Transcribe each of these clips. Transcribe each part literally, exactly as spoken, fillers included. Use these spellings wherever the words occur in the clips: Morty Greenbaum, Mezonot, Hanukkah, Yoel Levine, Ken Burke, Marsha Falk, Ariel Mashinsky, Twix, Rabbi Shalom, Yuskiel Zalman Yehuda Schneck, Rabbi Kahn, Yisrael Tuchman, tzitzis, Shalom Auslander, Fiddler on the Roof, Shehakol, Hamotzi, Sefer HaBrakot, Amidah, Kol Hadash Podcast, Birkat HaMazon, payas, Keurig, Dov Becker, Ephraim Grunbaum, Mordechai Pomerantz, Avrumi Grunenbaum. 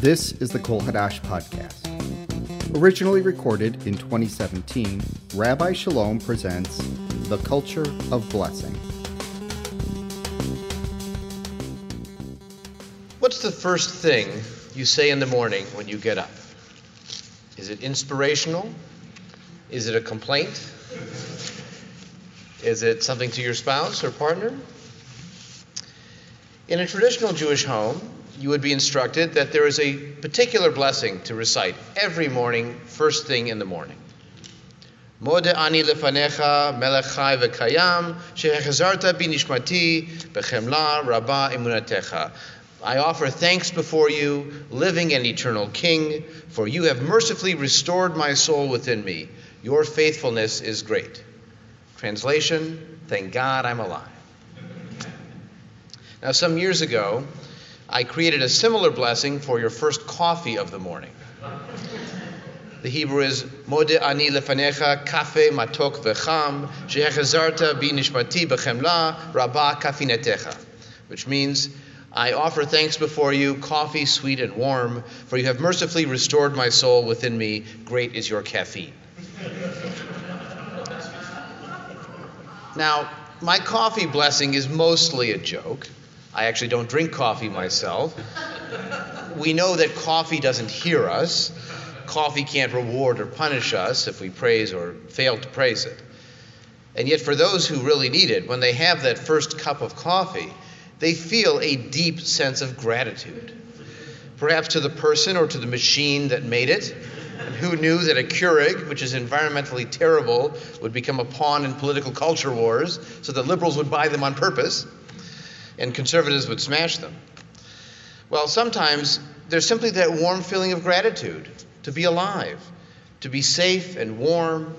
This is the Kol Hadash Podcast. Originally recorded in twenty seventeen, Rabbi Shalom presents The Culture of Blessing. What's the first thing you say in the morning when you get up? Is it inspirational? Is it a complaint? Is it something to your spouse or partner? In a traditional Jewish home, you would be instructed that there is a particular blessing to recite every morning, first thing in the morning. Moda ani lefanecha melech chai v'kayam shehechazarta bi nishmati bechemla rabba emunatecha. I offer thanks before you, living and eternal King, for you have mercifully restored my soul within me. Your faithfulness is great. Translation, thank God I'm alive. Now, some years ago, I created a similar blessing for your first coffee of the morning. The Hebrew is Modeh ani lefanecha kafe matok vecham shehechazarta bi nishmati bechemla rabba kafinetecha, which means, I offer thanks before you, coffee sweet and warm, for you have mercifully restored my soul within me. Great is your caffeine. Now, my coffee blessing is mostly a joke. I actually don't drink coffee myself. We know that coffee doesn't hear us. Coffee can't reward or punish us if we praise or fail to praise it. And yet for those who really need it, when they have that first cup of coffee, they feel a deep sense of gratitude, perhaps to the person or to the machine that made it, and who knew that a Keurig, which is environmentally terrible, would become a pawn in political culture wars, so that liberals would buy them on purpose, and conservatives would smash them. Well, sometimes there's simply that warm feeling of gratitude, to be alive, to be safe and warm,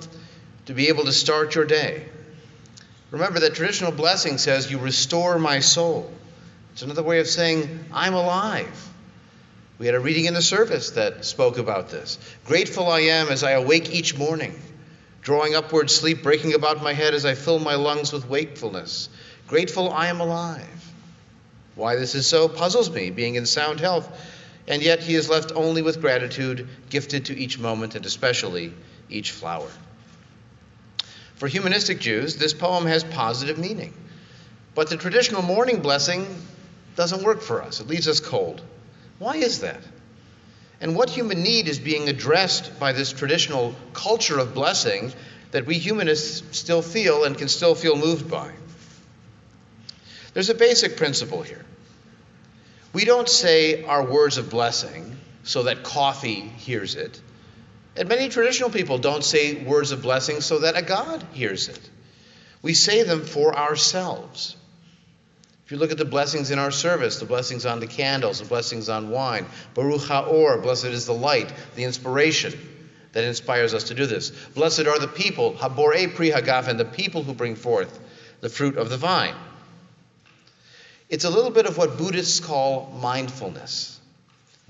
to be able to start your day. Remember that traditional blessing says, you restore my soul. It's another way of saying, I'm alive. We had a reading in the service that spoke about this. Grateful I am as I awake each morning, drawing upward sleep, breaking about my head as I fill my lungs with wakefulness. Grateful I am alive. Why this is so puzzles me, being in sound health, and yet he is left only with gratitude, gifted to each moment and especially each flower. For humanistic Jews, this poem has positive meaning. But the traditional morning blessing doesn't work for us. It leaves us cold. Why is that? And what human need is being addressed by this traditional culture of blessing that we humanists still feel and can still feel moved by? There's a basic principle here. We don't say our words of blessing so that coffee hears it. And many traditional people don't say words of blessing so that a God hears it. We say them for ourselves. If you look at the blessings in our service, the blessings on the candles, the blessings on wine, Baruch Haor, blessed is the light, the inspiration that inspires us to do this. Blessed are the people, Haborei Pri Hagafen, the people who bring forth the fruit of the vine. It's a little bit of what Buddhists call mindfulness.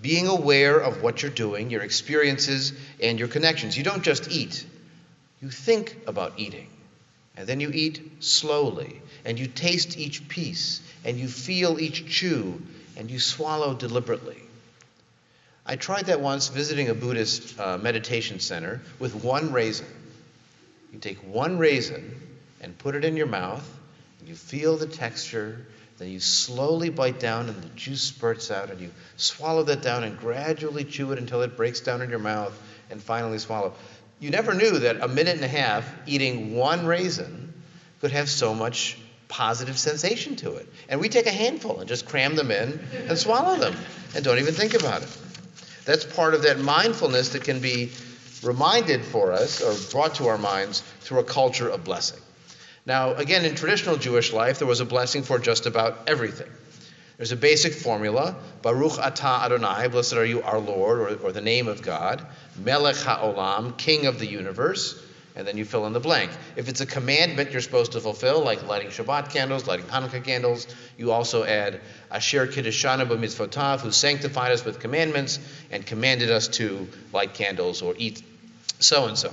Being aware of what you're doing, your experiences, and your connections. You don't just eat. You think about eating. And then you eat slowly. And you taste each piece. And you feel each chew. And you swallow deliberately. I tried that once visiting a Buddhist uh, meditation center with one raisin. You take one raisin and put it in your mouth. And you feel the texture. Then you slowly bite down and the juice spurts out and you swallow that down and gradually chew it until it breaks down in your mouth and finally swallow. You never knew that a minute and a half eating one raisin could have so much positive sensation to it. And we take a handful and just cram them in and swallow them and don't even think about it. That's part of that mindfulness that can be reminded for us or brought to our minds through a culture of blessing. Now, again, in traditional Jewish life, there was a blessing for just about everything. There's a basic formula, Baruch Atah Adonai, blessed are you, our Lord, or, or the name of God, Melech HaOlam, King of the universe, and then you fill in the blank. If it's a commandment you're supposed to fulfill, like lighting Shabbat candles, lighting Hanukkah candles, you also add Asher Kiddeshanu B'mitzvotav, who sanctified us with commandments and commanded us to light candles or eat so-and-so.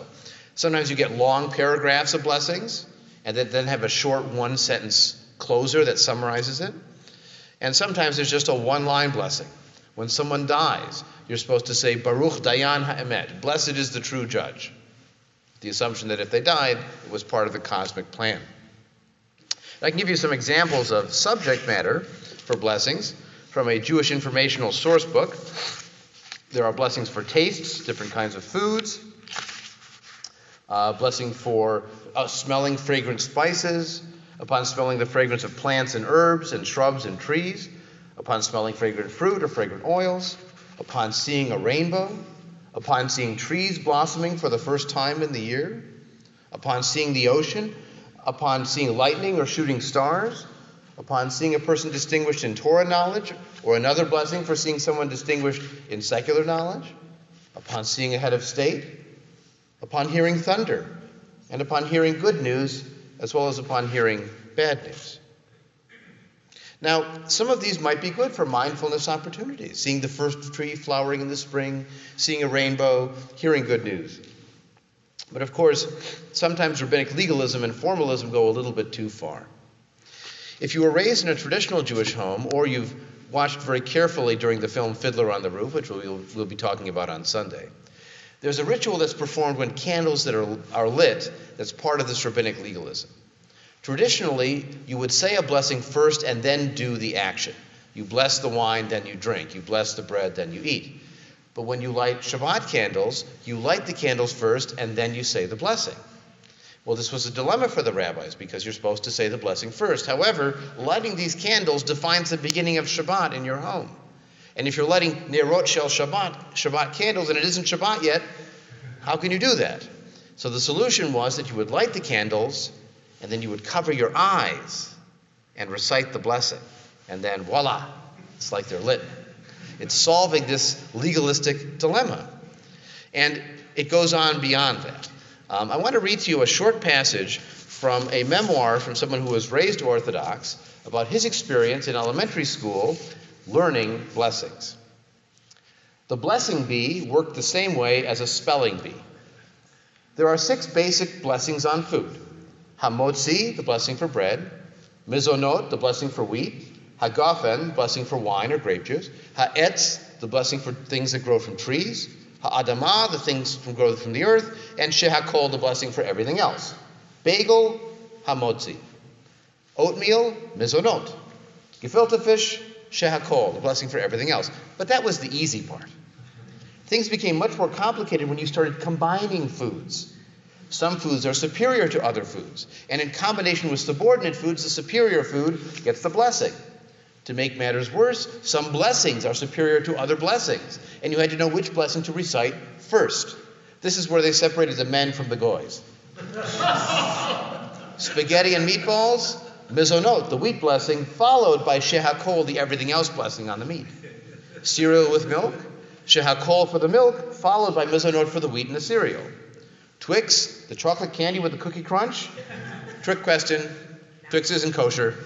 Sometimes you get long paragraphs of blessings, and then have a short one-sentence closer that summarizes it. And sometimes there's just a one-line blessing. When someone dies, you're supposed to say, Baruch Dayan Ha'emet, blessed is the true judge. The assumption that if they died, it was part of the cosmic plan. I can give you some examples of subject matter for blessings from a Jewish informational source book. There are blessings for tastes, different kinds of foods, uh, blessing for uh, smelling fragrant spices, upon smelling the fragrance of plants and herbs and shrubs and trees, upon smelling fragrant fruit or fragrant oils, upon seeing a rainbow, upon seeing trees blossoming for the first time in the year, upon seeing the ocean, upon seeing lightning or shooting stars, upon seeing a person distinguished in Torah knowledge, or another blessing for seeing someone distinguished in secular knowledge, upon seeing a head of state, upon hearing thunder, and upon hearing good news, as well as upon hearing bad news. Now, some of these might be good for mindfulness opportunities, seeing the first tree flowering in the spring, seeing a rainbow, hearing good news. But of course, sometimes rabbinic legalism and formalism go a little bit too far. If you were raised in a traditional Jewish home, or you've watched very carefully during the film Fiddler on the Roof, which we'll, we'll be talking about on Sunday, there's a ritual that's performed when candles that are, are lit that's part of this rabbinic legalism. Traditionally, you would say a blessing first and then do the action. You bless the wine, then you drink. You bless the bread, then you eat. But when you light Shabbat candles, you light the candles first and then you say the blessing. Well, this was a dilemma for the rabbis because you're supposed to say the blessing first. However, lighting these candles defines the beginning of Shabbat in your home. And if you're lighting Nerot Shel Shabbat, Shabbat candles, and it isn't Shabbat yet, how can you do that? So the solution was that you would light the candles and then you would cover your eyes and recite the blessing. And then voila, it's like they're lit. It's solving this legalistic dilemma. And it goes on beyond that. Um, I want to read to you a short passage from a memoir from someone who was raised Orthodox about his experience in elementary school learning blessings. The blessing bee worked the same way as a spelling bee. There are six basic blessings on food. Hamotzi, the blessing for bread. Mizonot, the blessing for wheat. Hagafen, blessing for wine or grape juice. Ha'etz, the blessing for things that grow from trees. Ha'adamah, the things that grow from the earth. And Shehakol, the blessing for everything else. Bagel, hamotzi. Oatmeal, mizonot. Gefilte fish, Shehakol, the blessing for everything else. But that was the easy part. Things became much more complicated when you started combining foods. Some foods are superior to other foods. And in combination with subordinate foods, the superior food gets the blessing. To make matters worse, some blessings are superior to other blessings, and you had to know which blessing to recite first. This is where they separated the men from the goys. Spaghetti and meatballs, mizonot, the wheat blessing, followed by shehakol, the everything else blessing on the meat. Cereal with milk, shehakol for the milk, followed by mizonot for the wheat and the cereal. Twix, the chocolate candy with the cookie crunch. Trick question, Twix isn't kosher.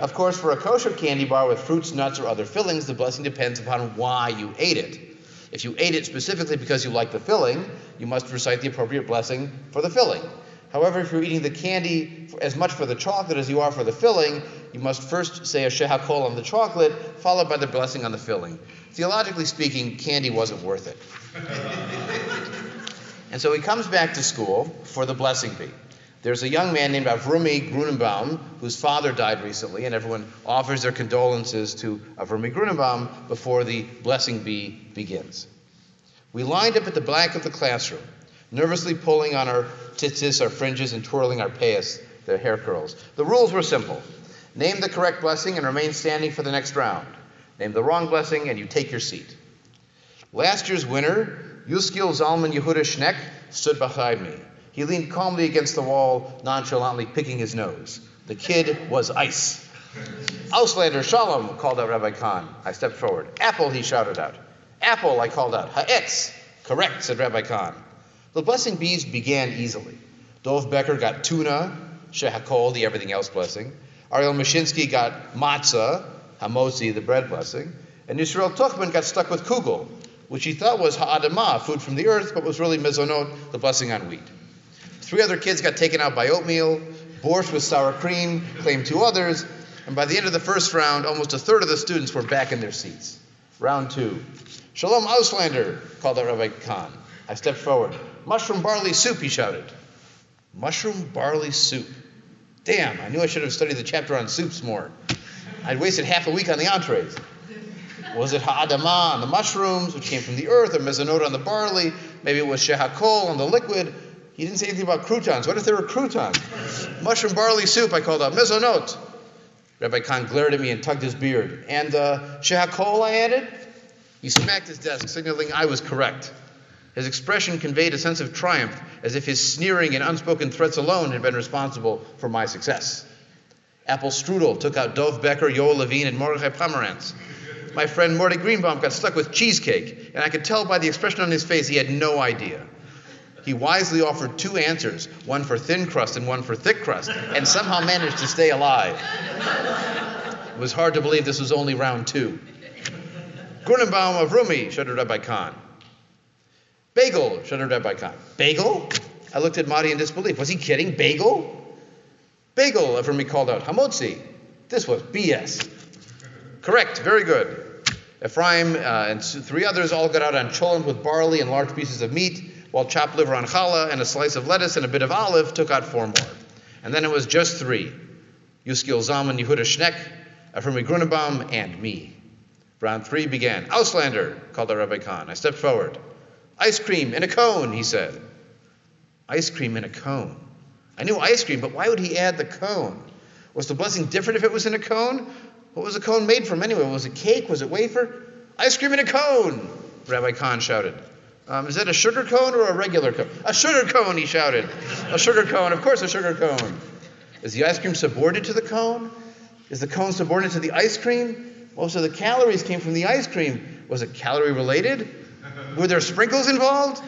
Of course, for a kosher candy bar with fruits, nuts, or other fillings, the blessing depends upon why you ate it. If you ate it specifically because you like the filling, you must recite the appropriate blessing for the filling. However, if you're eating the candy as much for the chocolate as you are for the filling, you must first say a shehakol on the chocolate, followed by the blessing on the filling. Theologically speaking, candy wasn't worth it. And so he comes back to school for the blessing bee. There's a young man named Avrumi Grunenbaum whose father died recently, and everyone offers their condolences to Avrumi Grunenbaum before the blessing bee begins. We lined up at the back of the classroom, nervously pulling on our tzitzis, our fringes, and twirling our payas, their hair curls. The rules were simple. Name the correct blessing and remain standing for the next round. Name the wrong blessing and you take your seat. Last year's winner, Yuskiel Zalman Yehuda Schneck, stood behind me. He leaned calmly against the wall, nonchalantly picking his nose. The kid was ice. Auslander, Shalom, called out Rabbi Kahn. I stepped forward. Apple, he shouted out. Apple, I called out. Ha'etz. Correct, said Rabbi Kahn. The blessing bees began easily. Dov Becker got tuna, shehakol, the everything else blessing. Ariel Mashinsky got matzah, hamotzi, the bread blessing. And Yisrael Tuchman got stuck with kugel, which he thought was ha'adamah, food from the earth, but was really mezonot, the blessing on wheat. Three other kids got taken out by oatmeal, borscht with sour cream, claimed two others, And by the end of the first round, almost a third of the students were back in their seats. Round two. Shalom Auslander, called out Rabbi Kahn. I stepped forward. Mushroom barley soup, he shouted. Mushroom barley soup. Damn, I knew I should have studied the chapter on soups more. I'd wasted half a week on the entrees. Was it ha'adamah on the mushrooms, which came from the earth, or mezonot on the barley? Maybe it was shehakol on the liquid. He didn't say anything about croutons. What if there were croutons? Mushroom barley soup, I called out. Mezonot. Rabbi Kahn glared at me and tugged his beard. And uh, shehakol, I added. He smacked his desk, signaling I was correct. His expression conveyed a sense of triumph, as if his sneering and unspoken threats alone had been responsible for my success. Apple Strudel took out Dov Becker, Yoel Levine, and Mordechai Pomerantz. My friend Morty Greenbaum got stuck with cheesecake, and I could tell by the expression on his face he had no idea. He wisely offered two answers, one for thin crust and one for thick crust, and somehow managed to stay alive. It was hard to believe this was only round two. Grunenbaum Avrumi, shuddered Rabbi Kahn. Bagel, shuddered Rabbi Kahn. Bagel? I looked at Marty in disbelief. Was he kidding? Bagel? Bagel, Avrumi called out. Hamotzi. This was B S. Correct. Very good. Ephraim uh, and three others all got out on cholent with barley and large pieces of meat, while chopped liver on challah and a slice of lettuce and a bit of olive took out four more. And then it was just three. Yuskiel Zalman Yehuda Schneck, Avrumi Grunenbaum, and me. Round three began. Auslander, called out Rabbi Kahn. I stepped forward. Ice cream in a cone, he said. Ice cream in a cone. I knew ice cream, but why would he add the cone? Was the blessing different if it was in a cone? What was a cone made from anyway? Was it cake? Was it wafer? Ice cream in a cone, Rabbi Kahn shouted. Um, is that a sugar cone or a regular cone? A sugar cone, he shouted. A sugar cone, of course a sugar cone. Is the ice cream subordinate to the cone? Is the cone subordinate to the ice cream? Most of the calories came from the ice cream. Was it calorie related? Were there sprinkles involved?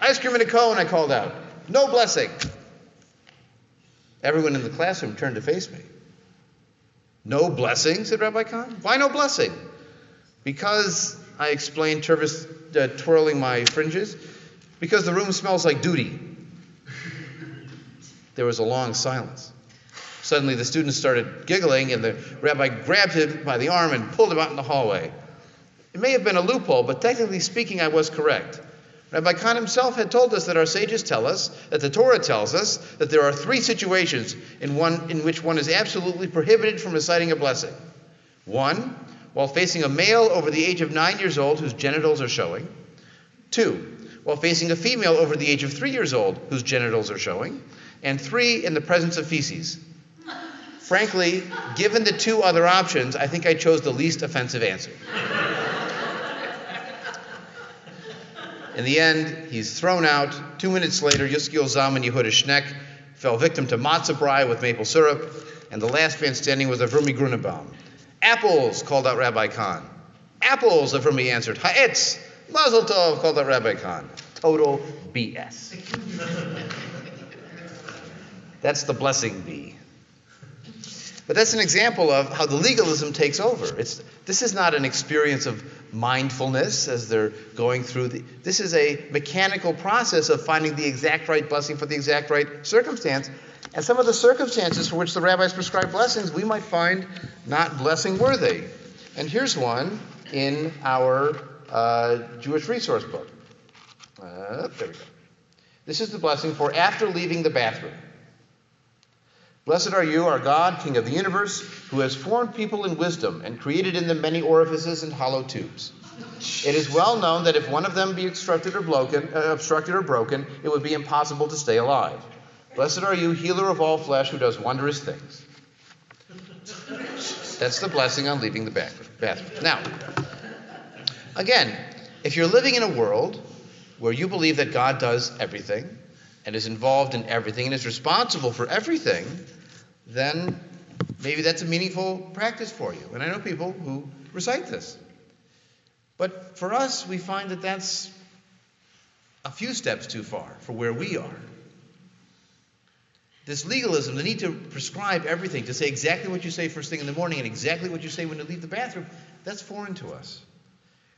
Ice cream in a cone, I called out. No blessing. Everyone in the classroom turned to face me. No blessing, said Rabbi Kahn. Why no blessing? Because, I explained, tervis, uh, twirling my fringes, because the room smells like duty. There was a long silence. Suddenly the students started giggling, and the rabbi grabbed him by the arm and pulled him out in the hallway. It may have been a loophole, but technically speaking, I was correct. Rabbi Kahn himself had told us that our sages tell us, that the Torah tells us, that there are three situations in one in which one is absolutely prohibited from reciting a blessing. One, while facing a male over the age of nine years old whose genitals are showing. Two, while facing a female over the age of three years old whose genitals are showing. And three, in the presence of feces. Frankly, given the two other options, I think I chose the least offensive answer. In the end, he's thrown out. Two minutes later, Yuskiel Zalman Yehuda Schneck fell victim to matzah brie with maple syrup, and the last man standing was Avrumi Grunenbaum. Apples, called out Rabbi Kahn. Apples, Avrumi answered. Ha'etz, mazel tov, called out Rabbi Kahn. Total B S. That's the blessing bee. But that's an example of how the legalism takes over. It's, this is not an experience of mindfulness as they're going through. The, this is a mechanical process of finding the exact right blessing for the exact right circumstance. And some of the circumstances for which the rabbis prescribe blessings, we might find not blessing worthy. And here's one in our uh, Jewish resource book. Uh, there we go. This is the blessing for after leaving the bathroom. Blessed are you, our God, King of the universe, who has formed people in wisdom and created in them many orifices and hollow tubes. It is well known that if one of them be obstructed or broken, uh, obstructed or broken, it would be impossible to stay alive. Blessed are you, healer of all flesh, who does wondrous things. That's the blessing on leaving the bathroom. Now, again, if you're living in a world where you believe that God does everything, and is involved in everything, and is responsible for everything, then maybe that's a meaningful practice for you. And I know people who recite this. But for us, we find that that's a few steps too far for where we are. This legalism, the need to prescribe everything, to say exactly what you say first thing in the morning and exactly what you say when you leave the bathroom, that's foreign to us.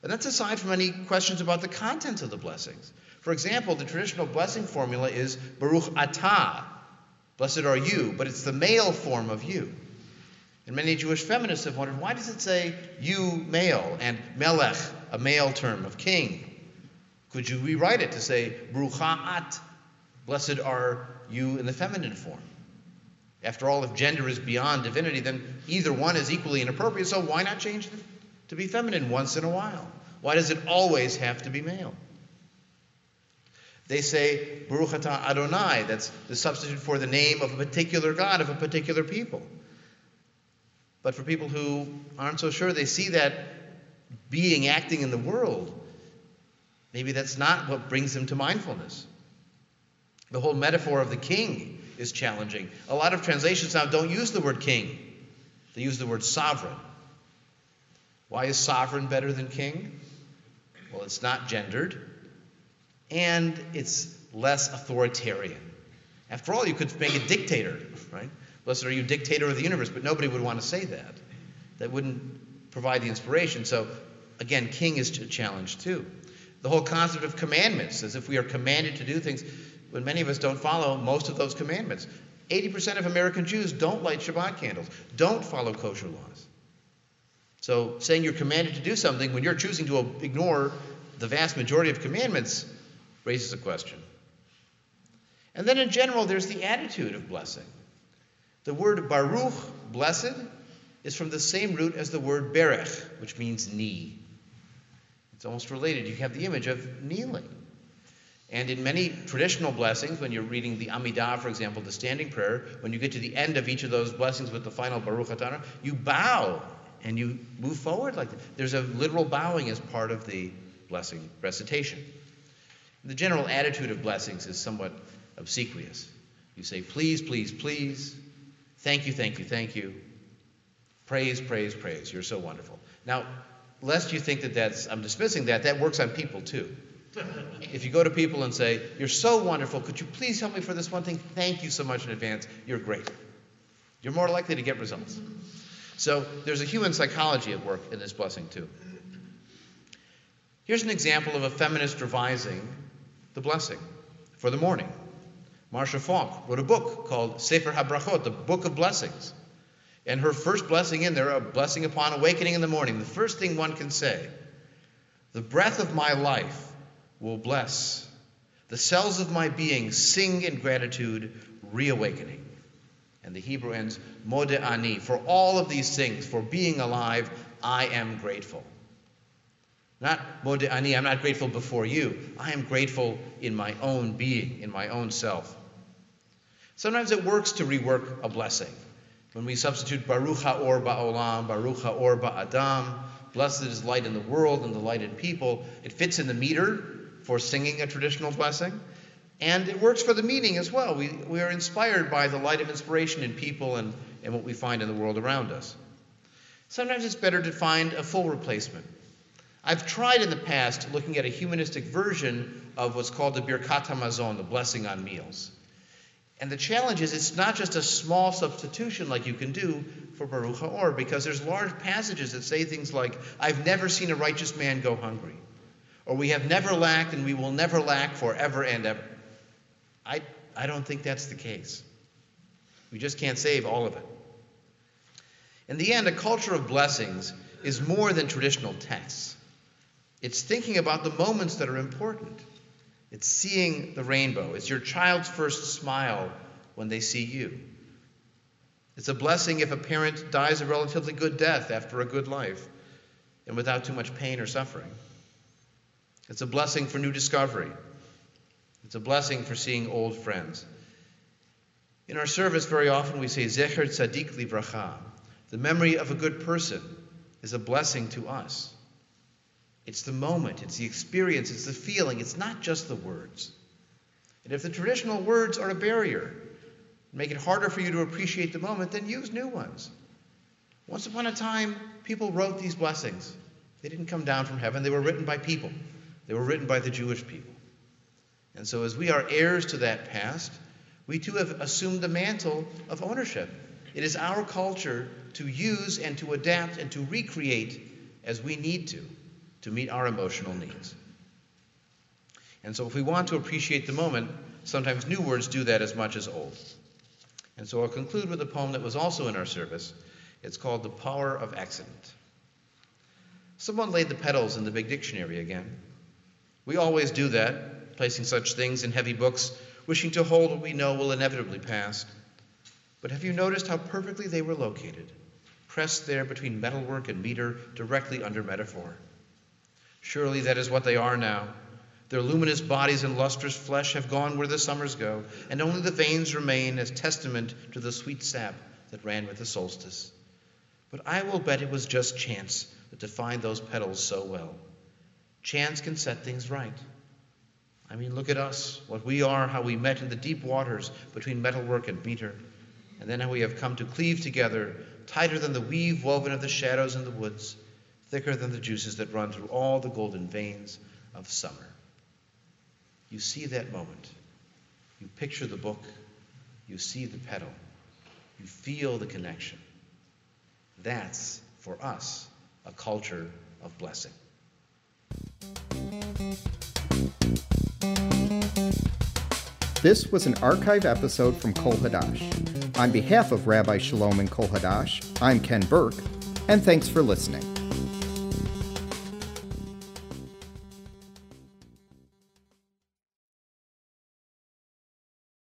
And that's aside from any questions about the contents of the blessings. For example, the traditional blessing formula is Baruch Atah, Blessed are you, but it's the male form of you. And many Jewish feminists have wondered, why does it say you male and melech, a male term of king? Could you rewrite it to say brucha at, blessed are you in the feminine form? After all, if gender is beyond divinity, then either one is equally inappropriate, so why not change it to be feminine once in a while? Why does it always have to be male? They say Baruch Ata Adonai, that's the substitute for the name of a particular God, of a particular people. But for people who aren't so sure, they see that being acting in the world, maybe that's not what brings them to mindfulness. The whole metaphor of the king is challenging. A lot of translations now don't use the word king. They use the word sovereign. Why is sovereign better than king? Well, it's not gendered, and it's less authoritarian. After all, you could make a dictator, right? Blessed are you, dictator of the universe, but nobody would want to say that. That wouldn't provide the inspiration. So, again, king is a challenge too. The whole concept of commandments, as if we are commanded to do things, when many of us don't follow most of those commandments. eighty percent of American Jews don't light Shabbat candles, don't follow kosher laws. So saying you're commanded to do something when you're choosing to ignore the vast majority of commandments raises a question. And then in general, there's the attitude of blessing. The word baruch, blessed, is from the same root as the word berech, which means knee. It's almost related. You have the image of kneeling. And in many traditional blessings, when you're reading the Amidah, for example, the standing prayer, when you get to the end of each of those blessings with the final Baruch Atah, you bow and you move forward like that. There's a literal bowing as part of the blessing recitation. The general attitude of blessings is somewhat obsequious. You say, please, please, please, thank you, thank you, thank you, praise, praise, praise, you're so wonderful. Now, lest you think that that's, I'm dismissing that, that works on people too. If you go to people and say, you're so wonderful, could you please help me for this one thing? Thank you so much in advance. You're great. You're more likely to get results. So there's a human psychology at work in this blessing too. Here's an example of a feminist revising the blessing for the morning. Marsha Falk wrote a book called Sefer HaBrakot, the Book of Blessings. And her first blessing in there, a blessing upon awakening in the morning, the first thing one can say, the breath of my life will bless. The cells of my being sing in gratitude, reawakening. And the Hebrew ends, Modeh Ani, for all of these things, for being alive, I am grateful. Not Modeh Ani, I'm not grateful before you. I am grateful in my own being, in my own self. Sometimes it works to rework a blessing. When we substitute Baruch Ha'or Ba'olam, Baruch Ha'or Ba'adam, blessed is light in the world and the light in people, it fits in the meter for singing a traditional blessing, and it works for the meaning as well. We we are inspired by the light of inspiration in people and, and what we find in the world around us. Sometimes it's better to find a full replacement. I've tried in the past looking at a humanistic version of what's called the Birkat HaMazon, the blessing on meals. And the challenge is it's not just a small substitution like you can do for Baruch HaOr, because there's large passages that say things like, I've never seen a righteous man go hungry. Or we have never lacked and we will never lack forever and ever. I, I don't think that's the case. We just can't save all of it. In the end, a culture of blessings is more than traditional texts. It's thinking about the moments that are important. It's seeing the rainbow. It's your child's first smile when they see you. It's a blessing if a parent dies a relatively good death after a good life and without too much pain or suffering. It's a blessing for new discovery. It's a blessing for seeing old friends. In our service, very often we say, Zecher Tzadik Livracha. The memory of a good person is a blessing to us. It's the moment, it's the experience, it's the feeling, it's not just the words. And if the traditional words are a barrier, make it harder for you to appreciate the moment, then use new ones. Once upon a time, people wrote these blessings. They didn't come down from heaven, they were written by people. They were written by the Jewish people. And so as we are heirs to that past, we too have assumed the mantle of ownership. It is our culture to use and to adapt and to recreate as we need to, to meet our emotional needs. And so if we want to appreciate the moment, sometimes new words do that as much as old. And so I'll conclude with a poem that was also in our service. It's called The Power of Accident. Someone laid the pedals in the big dictionary again. We always do that, placing such things in heavy books, wishing to hold what we know will inevitably pass. But have you noticed how perfectly they were located, pressed there between metalwork and meter, directly under metaphor? Surely that is what they are now. Their luminous bodies and lustrous flesh have gone where the summers go, and only the veins remain as testament to the sweet sap that ran with the solstice. But I will bet it was just chance that defined those petals so well. Chance can set things right. I mean, look at us, what we are, how we met in the deep waters between metalwork and meter, and then how we have come to cleave together, tighter than the weave woven of the shadows in the woods, thicker than the juices that run through all the golden veins of summer. You see that moment, you picture the book, you see the pedal, you feel the connection. That's, for us, a culture of blessing. This was an archive episode from Kol Hadash. On behalf of Rabbi Shalom and Kol Hadash, I'm Ken Burke, and thanks for listening.